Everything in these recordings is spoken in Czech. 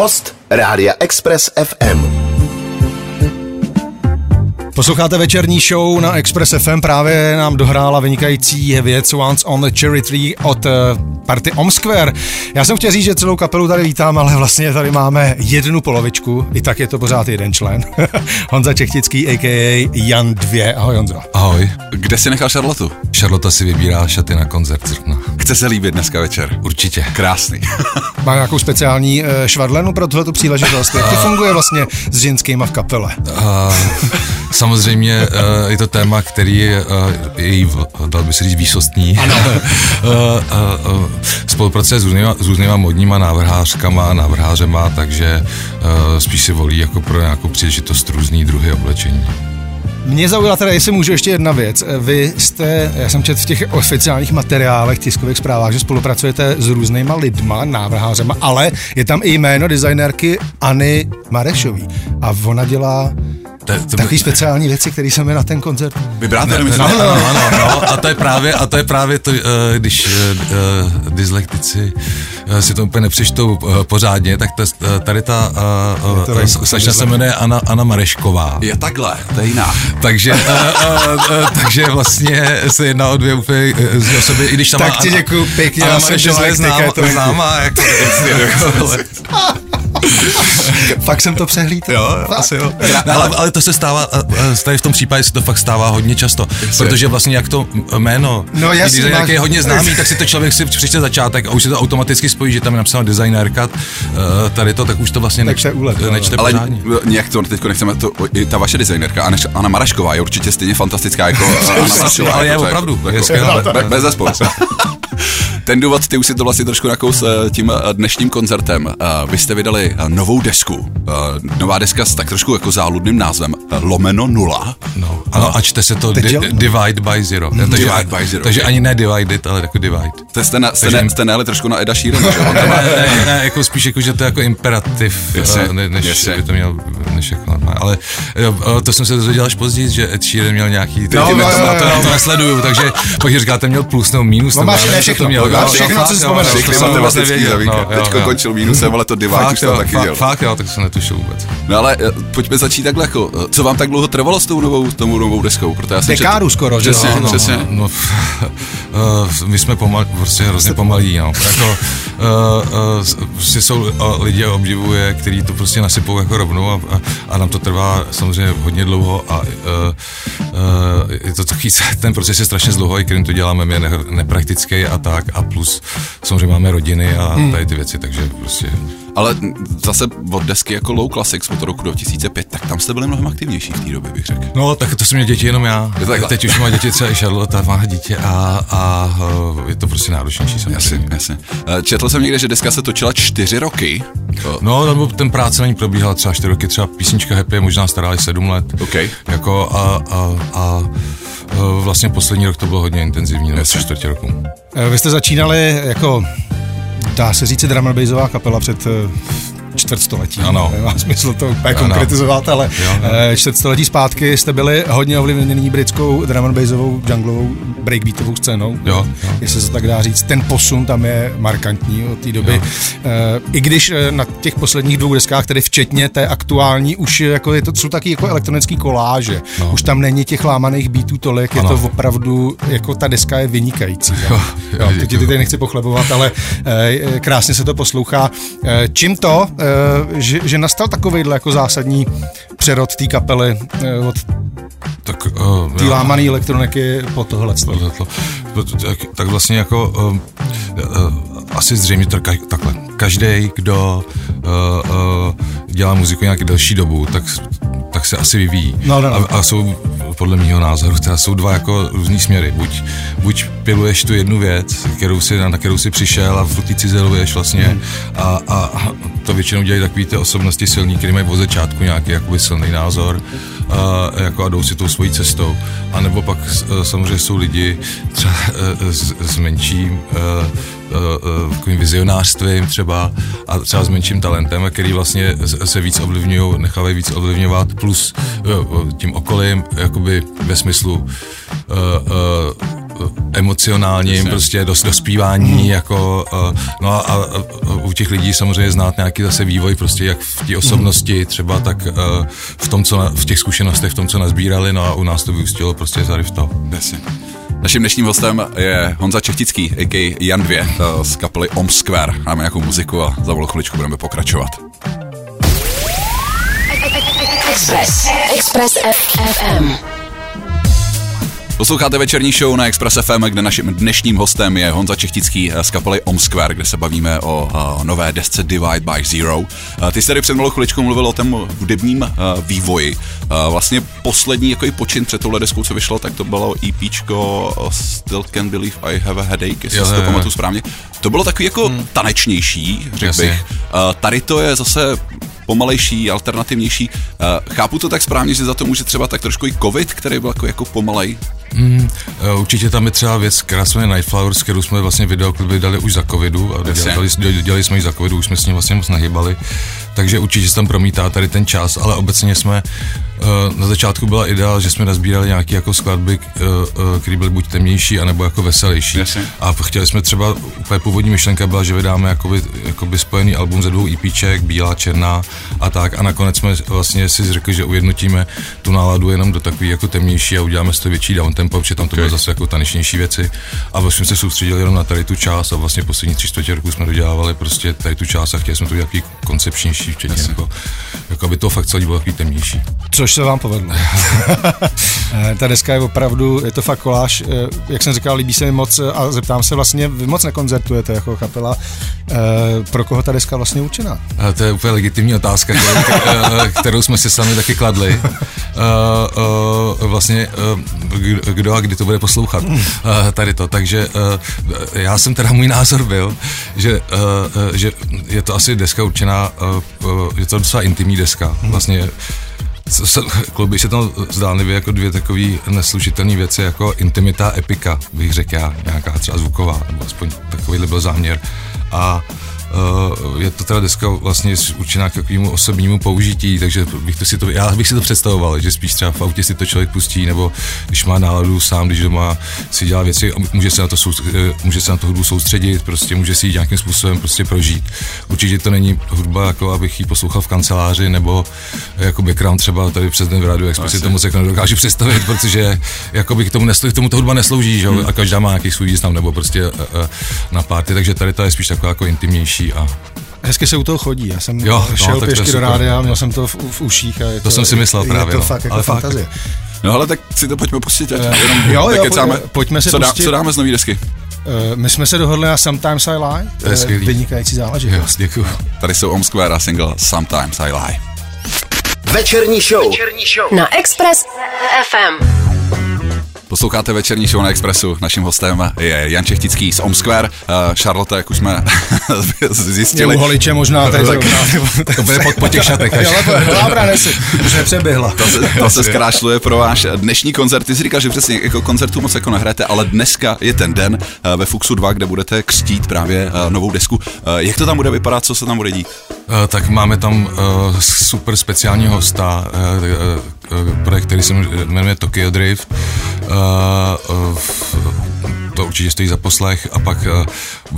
Host Rádia Express FM. Posloucháte večerní show na Express FM, právě nám dohrála vynikající věc Once on the Cherry Tree od party Ohm Square. Já jsem chtěl říct, že celou kapelu tady vítám, ale vlastně tady máme jednu polovičku, i tak je to pořád jeden člen. Honza Čechtický, a.k.a. Jan 2. Ahoj Honzo. Ahoj. Kde jsi nechal Charlotu? Charlota si vybírá šaty na koncert zrovna. Chce se líbit dneska večer. Určitě. Krásný. Má nějakou speciální švadlenu pro tohleto příležitost? Jak to funguje vlastně s ženskýma v kapele? Samozřejmě je to téma, který je její, dal by se říct, výsostní. Spolupracuje s různýma modníma návrhářkama, návrhářema, takže spíš si volí jako pro nějakou příležitost různý druhy oblečení. Mě zaujala teda, jestli můžu, ještě jedna věc. Vy jste, já jsem četl v těch oficiálních materiálech, tiskových zprávách, že spolupracujete s různýma lidma, návrhářema, ale je tam i jméno designérky Anny Marešové. A ona dělá takový speciální věci, které se mi na ten koncert vybráte, myslím. Ano, a to je právě to, když dyslektici si to úplně nepřečtou pořádně, tak tady ta slečna se jmenuje Anna Marešková. Je takhle, to je jiná. Takže vlastně se jedná o dvě úplně osoby, i když tam tak ti děkuju pěkně, Anna Marešová je známá, jako fakt jsem to přehlídl. Jo. Ale to se stává, tady v tom případě se to fakt stává hodně často, protože vlastně jak to jméno, když nějaký je hodně známý, tak si to člověk si přečte začátek a už se to automaticky spojí, že tam je napsáno designérka, tady to, tak už to vlastně nečte pořádně. Ale nějak to teď nechceme, ta vaše designérka Anna Marašková je určitě stejně fantastická jako Anna Marašková. Ale je opravdu. Bez zesporu. Ten důvod, ty už si to vlastně trošku nakous tím dnešním koncertem. Vy jste vydali novou desku. Nová deska s tak trošku jako záludným názvem -0. No. Ano, a čte se to Divide by Zero. Divide by Zero. Takže ani ne Divide it, ale jako Divide. To jste nejeli trošku na Eda Sheerana, že? Ne, jako spíš jako, že to je jako imperativ, než by to měl, než jako normálně. Ale to jsem se dozvěděl až později, že Ed Sheeran měl nějaký, to nesleduju, takže pak říkáte, měl plus nebo mínus. Všechno, co si vzpomeneš. Všechny matematický zavíka. Teďko končil mínusem, ale to divák už tam taky dělal. Fakt jo, tak jsem netušil vůbec. No ale pojďme začít takhle jako, co vám tak dlouho trvalo s tou novou deskou? Dekádu skoro, že jo? Přesně. My jsme prostě hrozně pomalí, no. Prostě jsou lidi obdivuje, kteří to prostě nasypou jako rovnou a nám to trvá samozřejmě hodně dlouho a je to takový, ten proces je strašně dlouhý, kterým to děláme, je nepraktický a tak a plus samozřejmě máme rodiny a tady ty věci, takže prostě... Ale zase od desky jako Low Classics od roku 2005, tak tam jste byli mnohem aktivnější v té době, bych řekl. No, tak to jsem měl děti jenom já. Teď už má děti třeba i Charlotte, má dítě a je to prostě náročnější samozřejmě. Jasně. Četl jsem někde, že deska se točila 4 roky. No, nebo ten práce na ní probíhala třeba 4 roky, třeba písnička Happy je možná stará i 7 let. Okay. Jako a vlastně poslední rok to bylo hodně intenzivní, nebo 3/4 roku. Vy jste začínali jako... Dá se říct drum'n'bassová kapela před 400 let. Ano. Má smysl to úplně konkretizovat, ale 400 let zpátky jste byli hodně ovlivnění britskou drum'n'bassovou, junglovou, breakbeatovou scénou. Jo. Jestli se tak dá říct, ten posun tam je markantní od té doby. I když na těch posledních 2 deskách, tedy včetně té aktuální, už jako je to, jsou taky jako elektronický koláže. No. Už tam není těch lámaných beatů tolik, je to opravdu, jako ta deska je vynikající. Jo, teď tady nechci pochlebovat, ale krásně se to poslouchá. Čím to, že nastal takovejhle jako zásadní přerod té kapely od té lámané elektroniky po tohleto? Tak vlastně jako asi zřejmě to takhle. Každý, kdo dělá muziku nějaký delší dobu, tak se asi vyvíjí. A jsou, podle mýho názoru, teda jsou dva jako různý směry. Buď piluješ tu jednu věc, na kterou jsi přišel a furt ji cizeluješ vlastně a to většinou dělají takový ty osobnosti silní, které mají od začátku nějaký jakoby silný názor a jdou si tou svojí cestou. A nebo pak samozřejmě jsou lidi třeba s menším takovým vizionářstvím třeba a třeba s menším talentem, který vlastně se víc ovlivňují, nechávají víc ovlivňovat, plus tím okolím, jakoby ve smyslu emocionálním, prostě dospívání, jako, no a u těch lidí samozřejmě znát nějaký zase vývoj, prostě jak v té osobnosti třeba, tak v tom, co v těch zkušenostech, v tom, co nazbírali, no a u nás to vyústilo prostě tady v to. Naším dnešním hostem je Honza Čechtický, a.k.a. Jan 2 z kapely Ohm Square. Máme nějakou muziku a za malou chviličku budeme pokračovat. Express FM. Posloucháte večerní show na Express FM, kde naším dnešním hostem je Honza Čechtický z kapely Ohm Square, kde se bavíme o nové desce Divide by Zero. Ty jsi tady před malou chviličkou mluvil o tom hudebním vývoji. Vlastně poslední jako počin před touhle deskou, co vyšlo, tak to bylo EPčko Still can't believe I have a headache, jestli si to pamatuju správně. To bylo takový jako tanečnější, řekl bych. Tady to je zase pomalejší, alternativnější. Chápu to tak správně, že za to může třeba tak trošku i covid, který byl jako pomalej? Určitě tam je třeba věc, která jsme Nightflowers, kterou jsme vlastně videoklip dali už za covidu a dělali jsme ji za covidu, už jsme s ním vlastně moc nehybali, takže určitě se tam promítá tady ten čas, ale obecně jsme, na začátku byla idea, že jsme nazbírali nějaké jako skladby, které byly buď temnější, anebo jako veselější. A chtěli jsme třeba, úplně původní myšlenka byla, že vydáme jakoby spojený album ze 2 EPček, bílá, černá a tak, a nakonec jsme vlastně si řekli, že ujednotíme tu náladu jenom do takový jako temnější a uděláme z toho větší downtempo, protože tam to bylo zase jako tanečnější věci. A vlastně se soustředili jenom na tady tu část a vlastně poslední 3/4 roku jsme dodělávali prostě tady tu část a chtěli jsme to nějaký koncepčnější, včetně jako aby to fakt celý bylo takový temnější. Což se vám povedlo. Ta deska je opravdu, je to fakt koláž, jak jsem říkal, líbí se mi moc a zeptám se vlastně, vy moc nekoncertujete jako kapela, pro koho ta deska vlastně určená? To je úplně legitimní otázka, kterou jsme si sami taky kladli. Vlastně kdo a kdy to bude poslouchat tady to, takže já jsem teda, můj názor byl, že je to asi deska určená, je to docela intimní deska, vlastně kloubí se tam zdánlivě jako dvě takové neslučitelné věci, jako intimita, epika, bych řekl já, nějaká třeba zvuková, nebo aspoň takovýhle byl záměr. A je to teda deska vlastně určená k takovému osobnímu použití, takže já bych si to představoval, že spíš třeba v autě si to člověk pustí, nebo když má náladu sám, když doma si dělá věci, může se na to hudbu soustředit, prostě může si ji nějakým způsobem prostě prožít. Určitě to není hudba, jako abych ji poslouchal v kanceláři, nebo jako background třeba tady přes den v rádiu, jak si to moc jako nedokážu představit, protože jako bych tomu ta hudba neslouží, že? A každá má nějaký svůj význam, nebo prostě na party, takže tady ta je spíš taková jako intimnější. A hezky se u toho chodí, já jsem šel pěšky do rádia, měl jsem to v uších a je to jsem si myslel právě, je to fakt jako fantazie. No ale tak si to pojďme pustit, pojďme se pustit. Co dáme z nový desky? My jsme se dohodli na Sometimes I Lie, vynikající záležitost. Děkuju. Tady jsou Ohm Square a single Sometimes I Lie. Večerní show na Express FM. Posloucháte večerní show na Expressu, naším hostem je Jan Čechtický z Ohm Square. Charlotte, jak už jsme zjistili. Uholiče možná tady tak, to bude po těch šatech. To se zkrášluje pro váš dnešní koncert. Ty jsi říkal, že přesně jako koncertu moc jako nehráte, ale dneska je ten den ve Fuchsu 2, kde budete křtít právě novou desku. Jak to tam bude vypadat, co se tam bude dít? Tak máme tam super speciální hosta, projekt, který se jmenuje Tokyo Drive. To určitě stojí za poslech a pak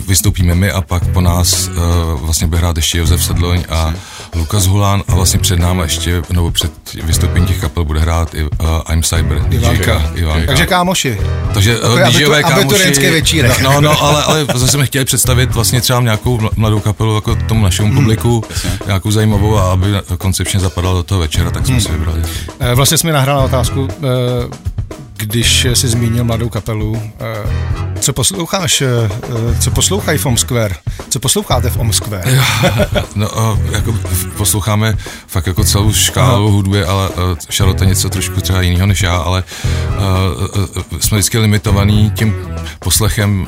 vystoupíme my a pak po nás vlastně bude hrát ještě Josef Sedloň a Lukas Hulán a vlastně před námi ještě, nebo před vystoupením těch kapel bude hrát i I'm Cyber, Ivanka. Takže kámoši. Takže DJové kámoši. Abiturientské večíry. No, ale zase jsme chtěli představit vlastně třeba nějakou mladou kapelu jako tomu našemu publiku, nějakou zajímavou a aby koncepčně zapadala do toho večera, tak jsme si vybrali. Vlastně jsme nahráli otázku, když jsi zmínil mladou kapelu, co posloucháš, co poslouchají v Ohm Square? Co posloucháte v Ohm Square? No, jako posloucháme fakt jako celou škálu hudby, ale Charlotte něco trošku třeba jiného než já, ale jsme vždycky limitovaní tím poslechem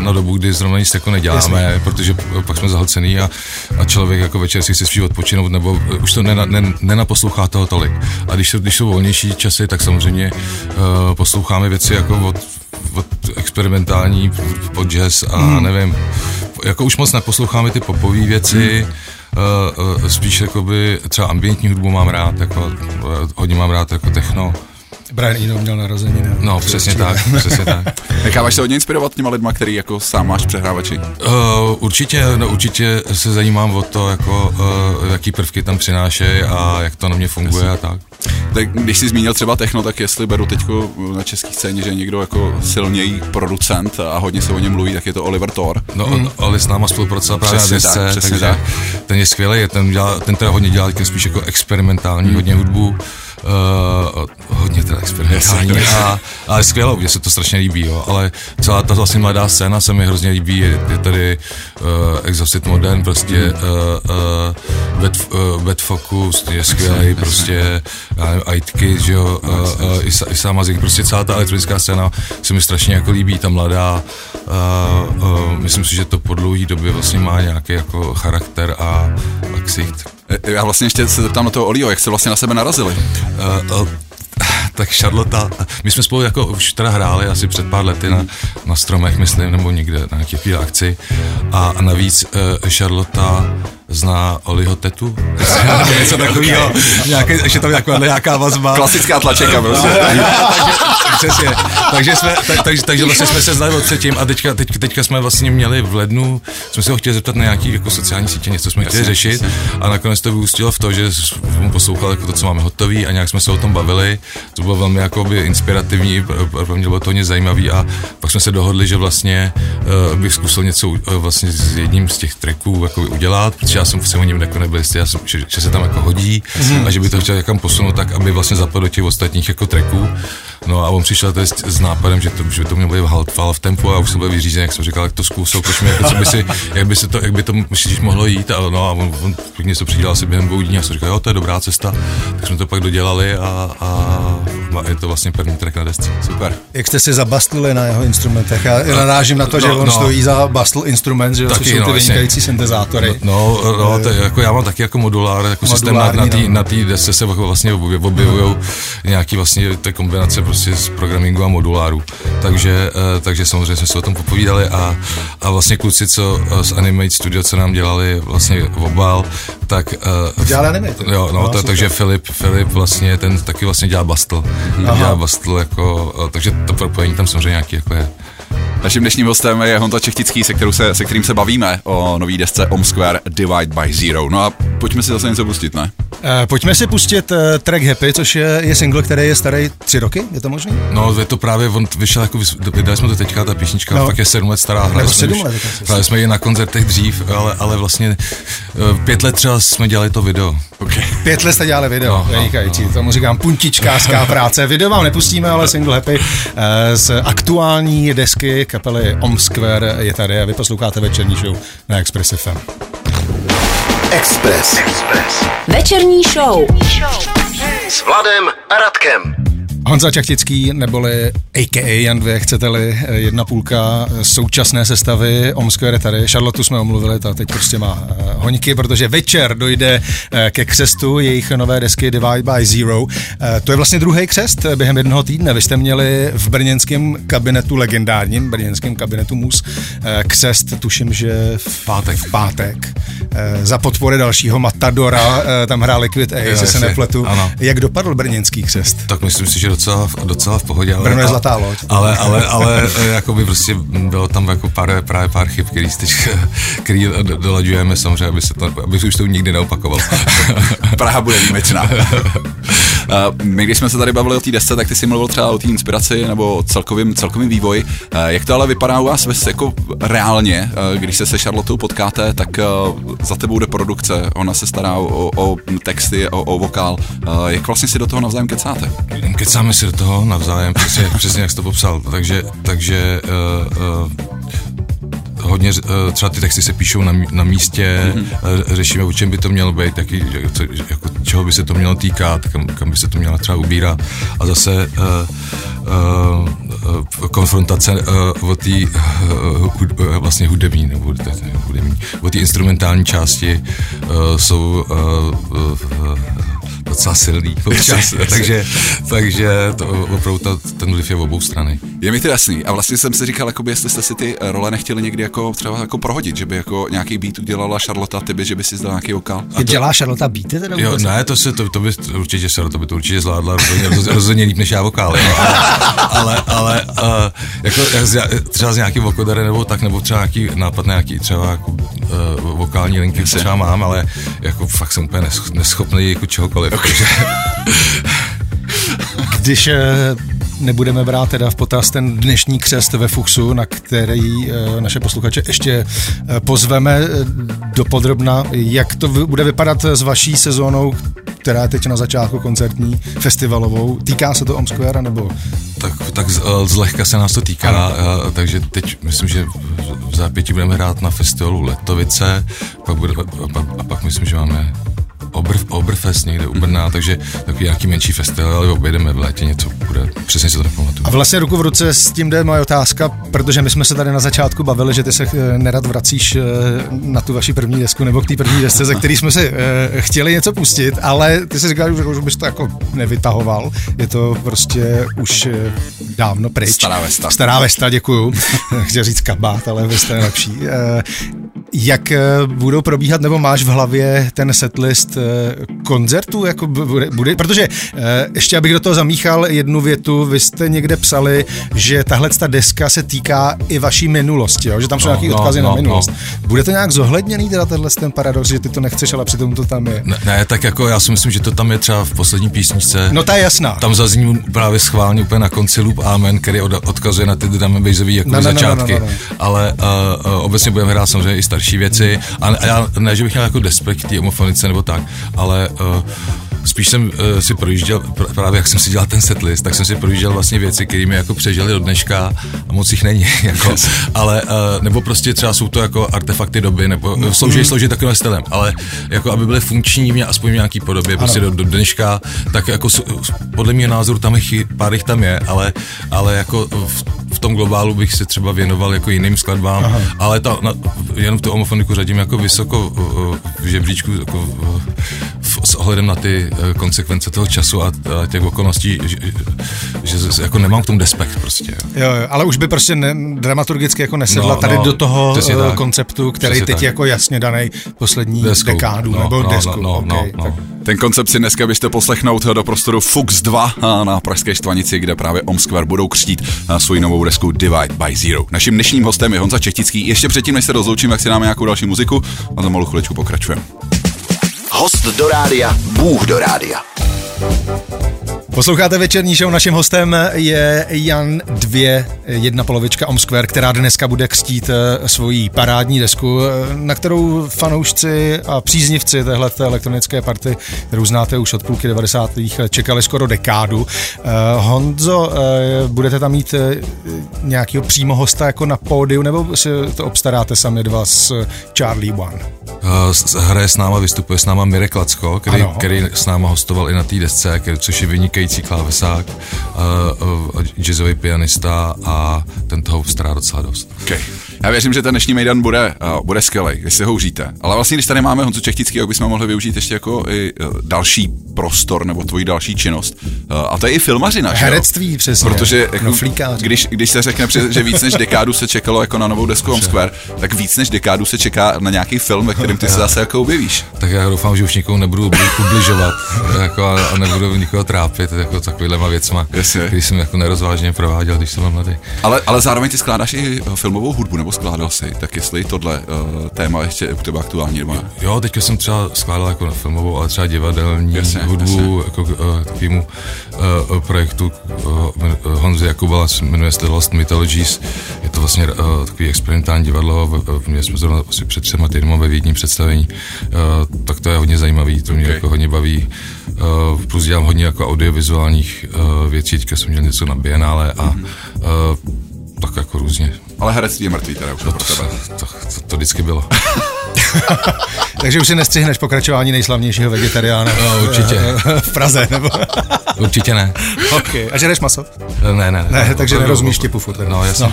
na dobu, kdy zrovna nic jako neděláme, protože pak jsme zahlcený a člověk jako večer si chce spíš odpočinout, nebo už to nenaposlouchá toho tolik. A když jsou volnější časy, tak samozřejmě posloucháme věci jako od experimentální po jazz a nevím, jako už moc neposloucháme ty popové věci, spíš jakoby třeba ambientní hudbu mám rád, jako hodně mám rád jako techno, Brian Eno měl narozeniny. No, přesně tak, přesně tak. Necháváš se hodně inspirovat těma lidma, který jako sám máš přehrávači? Určitě se zajímám o to, jako, jaký prvky tam přinášejí a jak to na mě funguje a tak. Tak když jsi zmínil třeba techno, tak jestli beru teďko na české scéně, že někdo jako silnější producent a hodně se o něm mluví, tak je to Oliver Thor. No, ale s náma spolupracoval právě na desce, takže tak. Ten je skvělý, ten teda hodně dělá spíš jako experimentální, hodně hudbu. Hodně teda experimentální, ale skvělou, mně se to strašně líbí, jo. Ale celá ta vlastně mladá scéna se mi hrozně líbí, je tady Exocit Modern, prostě Bad Focus, je skvělej, prostě Aitky, že jo, Isama Zink, prostě celá ta elektronická scéna se mi strašně jako líbí, ta mladá, myslím si, že to po dlouhý době vlastně má nějaký jako charakter a ksicht. Já vlastně ještě se zeptám na toho Olio, jak se vlastně na sebe narazili? Tak Charlotte, my jsme spolu jako už teda hráli asi před pár lety na stromech, myslím, nebo někde na nějaký akci a navíc Charlotte zná Oliho tetu. Něco takového, ještě tam nějaká vazba. Klasická tlačeka, prostě. Přesně. Takže vlastně jsme se znali od předtím a teďka jsme vlastně měli v lednu, jsme se ho chtěli zeptat na nějaký jako sociální sítě, něco jsme chtěli řešit a nakonec to vyústilo v to, že mu poslouchal jako to, co máme hotový a nějak jsme se o tom bavili. To bylo velmi jakoby inspirativní, pro mě bylo to hodně zajímavý a pak jsme se dohodli, že vlastně bych zkusil něco vlastně s jedním z těch tracků jakoby udělat, protože já jsem se o něm jako nebyl jistý, že se tam jako hodí a že by to chtěl někam posunout tak, aby vlastně zapadl do těch ostatních jako tracků. No a on přišel tady s nápadem, že by to mělo být v tempu a už jsem byl vyřízen, jak jsem říkal, jak to zkusil, jak by to mohlo jít, ale no a on něco přidělal si během 2 dní a jsem říkal, jo, to je dobrá cesta, tak jsme to pak dodělali a je to vlastně první track na desce. Super. Jak jste si zabastlili na jeho instrumentech? Já narážím na to, že on stojí za Bastl Instruments, že jsou ty vynikající syntezátory. No, to je, jako já mám taky jako modulár, jako systém na té desce se vlastně objevují nějaký vlastně té kombinace prostě z programingu a moduláru. Takže samozřejmě jsme se o tom popovídali a vlastně kluci, co z Animate Studio, co nám dělali vlastně obal, tak... Dělali Animate? Jo, takže Filip vlastně, ten taky vlastně dělá Bastl. Dělá Bastl jako, takže to propojení tam samozřejmě nějaký jako je. Naším dnešním hostem je Honza Čechtický, se kterým se bavíme o nový desce Ohm Square Divide by Zero. No a pojďme si zase něco pustit, ne? Pojďme si pustit track Happy, což je single, který je starý 3 roky, je to možný? No, je to právě, on vyšel jako, vydali jsme to teďka, ta písnička, fakt je 7 let stará. Hráli jsme ji na koncertech dřív, ale vlastně 5 let třeba jsme dělali to video. Okay. 5 let jste dělali video, vynikající, tomu říkám puntičkářská práce. Video vám nepustíme, ale single Happy z aktuální desky kapely Ohm Square je tady a vy posloucháte večerní show na Express FM. Express. Večerní show s Vladem a Radkem. Honza Čechtický, neboli a.k.a. Jan 2, chcete-li, 1,5 současné sestavy Ohm Square tady. Charlotte jsme omluvili, ta teď prostě má hoňky, protože večer dojde ke křestu jejich nové desky Divide by Zero. To je vlastně druhý křest během 1 týdne. Vy jste měli v brněnském kabinetu, legendárním brněnském kabinetu Moos, křest, tuším, že v pátek. Za podpory dalšího Matadora, tam hrál Liquid A, jestli se nepletu. Ano. Jak dopadl brněnský křest? Tak myslím si, že docela v pohodě. Brno je zlatá loď. Ale jako by prostě bylo tam jako pár chyb, který dolaďujeme samozřejmě, aby se už to nikdy neopakovalo. Praha bude výjimečná. My, když jsme se tady bavili o té desce, tak ty jsi mluvil třeba o té inspiraci nebo o celkovým vývoji. Jak to ale vypadá u vás jako reálně, když se Charlottou potkáte, tak za tebou jde produkce, ona se stará o texty, o vokál. Jak vlastně si do toho navzájem kecáte? Kecáme si do toho navzájem, přesně jak jsi to popsal, takže hodně třeba ty texty se píšou na místě, řešíme, o čem by to mělo být, jako čeho by se to mělo týkat, kam by se to mělo třeba ubírat. A zase konfrontace o té vlastně hudební, nebo o té instrumentální části jsou docela silný občas, takže to, opravdu ten vliv je v obou strany. Je mi to jasný. A vlastně jsem si říkal, jakoby, jestli jste si ty role nechtěli někdy jako třeba jako prohodit, že by jako nějaký beat udělala Charlotte, ty by, že by si zdala nějaký vokál. Dělá Charlotte beaty teda? Jo, ne, to by určitě zvládla, rozhodně líp než já vokály. Ale jako třeba z nějaký vokodary nebo tak, nebo třeba nějaký nápad, nějaký třeba jako, vokální linky třeba mám, ale jako fakt jsem úplně neschopný jako čehokoliv. Okay. Když nebudeme brát teda v potaz ten dnešní křest ve Fuchsu, na který naše posluchače ještě pozveme dopodrobna, jak to bude vypadat s vaší sezónou, která je teď na začátku koncertní, festivalovou. Týká se to Ohm Square, nebo? Tak zlehka se nás to týká, takže teď myslím, že v zápětí budeme hrát na festivalu Letovice, pak myslím, že máme Oberfest někde u Brna, takže takový nějaký menší festival, ale objedeme v létě něco, bude, přesně se to nepamatuju. A vlastně ruku v ruce s tím jde moje otázka, protože my jsme se tady na začátku bavili, že ty se nerad vracíš na tu vaši první desku, nebo k té první desce, ze který jsme si chtěli něco pustit, ale ty jsi říkal, že už bys to jako nevytahoval, je to prostě už dávno pryč. Stará vesta, děkuju. Chtěl říct kabát, ale vesta je lepší. Jak budou probíhat, nebo máš v hlavě ten setlist koncertů, jako bude, protože ještě abych do toho zamíchal jednu větu, vy jste někde psali, že tahle ta deska se týká i vaší minulosti, jo? Že tam jsou nějaký odkazy na minulost. No. Bude to nějak zohledněný teda tenhle ten paradox, že ty to nechceš, ale přitom to tam je? Ne, tak jako já si myslím, že to tam je třeba v poslední písničce. No ta je jasná. Tam zazní právě schválně úplně na konci loop Amen, který odkazuje na ty drum'n'bassové jako začátky. No. Ale obecně budeme hrát samozřejmě i starší věci a já ne, že bych měl jako despekt té homofonice nebo tak, ale spíš jsem si projížděl, právě jak jsem si dělal ten setlist, tak jsem si projížděl vlastně věci, které mi jako přežily do dneška a moc jich není, jako, ale nebo prostě třeba jsou to jako artefakty doby, nebo slouží takovým stylem, ale jako aby byly funkční, mě aspoň v nějaký podobě prostě do dneška, tak jako podle mého názoru tam pár jich tam je, ale jako v tom globálu bych se třeba věnoval jako jiným skladbám, ale jenom tu homofoniku řadím jako vysoko v žebříčku jako s ohledem na ty konsekvence toho času a těch okolností, že jako nemám k tomu despekt prostě. Jo, ale už by prostě dramaturgicky jako nesedla tady do toho konceptu, který teď tak jako jasně danej poslední deskou, dekádu nebo desku. Ten koncept si dneska běžte poslechnout do prostoru Fuchs 2 na pražské Štvanici, kde právě Ohm Square budou křtít svou novou desku Divide by Zero. Naším dnešním hostem je Honza Čechtický. Ještě předtím, než se rozloučím, jak si dáme nějakou další muziku a za malou chviličku pokračujeme. Host do rádia, Bůh do rádia. Posloucháte večerní show, naším hostem je Jan 2, jedna polovička Ohm Square, která dneska bude křtít svoji parádní desku, na kterou fanoušci a příznivci téhleté elektronické party, kterou znáte už od půlky 90. čekali skoro dekádu. Honzo, budete tam mít nějakého přímo hosta jako na pódiu, nebo si to obstaráte sami dva s Charlie One? Hraje s náma, vystupuje s náma Mirek Lacko, který s náma hostoval i na té desce, což je vynikající klávesák, jazzový pianista a ten toho stará docela dost. Okay. Já věřím, že ten dnešní mejdan bude skvělej, jestli ho užijete. Ale vlastně, když tady máme Honzu Čechtický, jak bychom mohli využít ještě jako i další prostor nebo tvoji další činnost. A to je i filmařina. Herectví, přesně. Protože jako, když se řekne, že víc než dekádu se čekalo jako na novou desku Ohm Square, tak víc než dekádu se čeká na nějaký film, ve kterém ty se zase jako objevíš. Tak já doufám, že už nikomu nebudu ubližovat jako, a nebudu nikoho trápit jako takovýhlema věcma, když jsem jako nerozvážně prováděl, když jsem byl mladý. Ale zároveň ty skládáš i filmovou hudbu, nebo skládal jsi, tak jestli tohle téma ještě u tebe aktuální doma. Jo, teď jsem třeba skládal jako na filmovou, ale třeba divadelní hudbu, jako k takovému projektu Honzy Jakubala, jmenuje se Lost Mythologies, je to vlastně takový experimentální divadlo, měli jsme zrovna asi před 3 týdny ve Vídni představení, tak to je hodně zajímavý, to mě jako hodně baví, plus dělám hodně jako audiovizuálních věcí, teďka jsem měl něco na Biennále a tak jako různě. Ale herectví je mrtvý teda už pro tebe. To vždycky bylo. Takže už si nestřihneš pokračování nejslavnějšího vegetariána. No, určitě. V Praze, nebo? Určitě ne. Okay. A žereš maso? Ne. Takže nerozumíš typu fotel. No, jasně.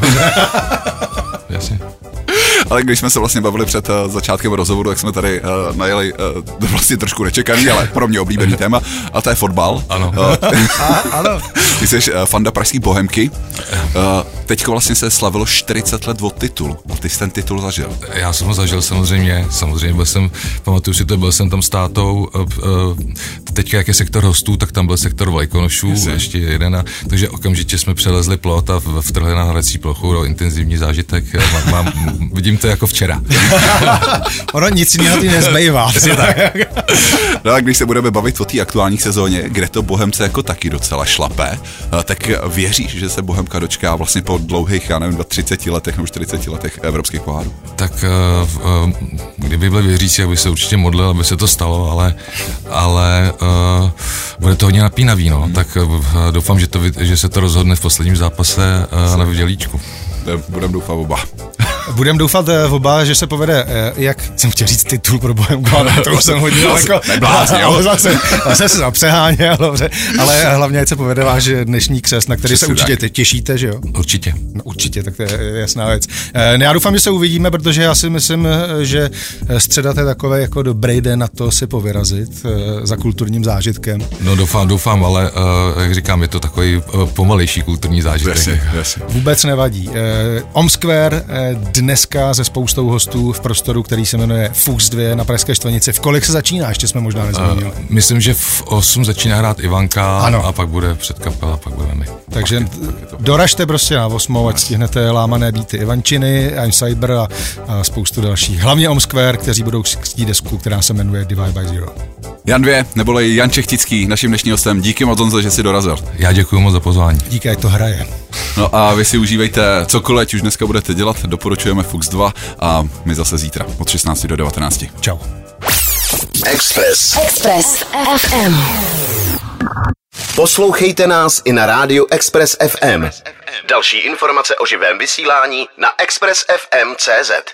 Jasně. Ale když jsme se vlastně bavili před začátkem rozhovoru, tak jsme tady najeli vlastně trošku nečekaný, ale pro mě oblíbený téma, a to je fotbal. Ano. Ano. Ty jsi fanda pražský Bohemky. Teďko vlastně se slavilo 40 let od titulu. A ty jsi ten titul zažil. Já jsem ho zažil samozřejmě. Pamatuju si to, byl jsem tam s tátou. Teďka, jak je sektor hostů, tak tam byl sektor vlajkonošů, ještě jeden. Takže okamžitě jsme přelezli plot a vtrhli na hrací plochu, no, intenzivní zážitek. Vidím to jako včera. Ono nic jiného ty nezbývá. No a když se budeme bavit o té aktuální sezóně, kde to Bohemce jako taky docela šlapé, tak věříš, že se Bohemka dočká vlastně po dlouhých, já nevím, 30 letech nebo 40 letech evropských pohárů? Tak kdyby byl věřící, já bych se určitě modlil, aby se to stalo, ale bude to hodně napínavý, no. Tak doufám, že se to rozhodne v posledním zápase na Vdělíčku. Budeme doufat oba. Budeme doufat oba, že se povede, jak jsem chtěl říct titul pro Bohemku, ale to už jsem hodně daleko. Zase se zapřeháněl, dobře. Ale hlavně, ať se povede váš dnešní křest, na který se určitě těšíte, že jo? Určitě. No, určitě, tak to je jasná věc. Já doufám, že se uvidíme, protože já si myslím, že středa to je takové jako dobrý den na to se povyrazit za kulturním zážitkem. No doufám, ale jak říkám, je to takový pomalejší kulturní zážitek. Jasně. Vůbec nevadí. Ohm Square dneska se spoustou hostů v prostoru, který se jmenuje Fuchs 2 na Pražské Štvanici. V kolik se začíná? Ještě jsme možná nezmínili. Myslím, že v 8 začíná hrát Ivanka, ano. A pak bude předkapela, pak budeme my. Takže doražte prostě na 8, ať stihnete lámané bíty Ivančiny, I'm Cyber a spoustu dalších. Hlavně Ohm Square, kteří budou křtít desku, která se jmenuje Divide by Zero. Jan 2, neboli Jan Čechtický, naším dnešním hostem. Díky moc, Honzo, že jsi dorazil. Já děkuji moc za pozvání. Díky, ať to hraje. No a vy si užívejte cokoliv, už dneska budete dělat, doporučujeme Fuchs 2 a my zase zítra od 16 do 19. Čau. Express FM. Poslouchejte nás i na rádiu Express FM. Další informace o živém vysílání na expressfm.cz.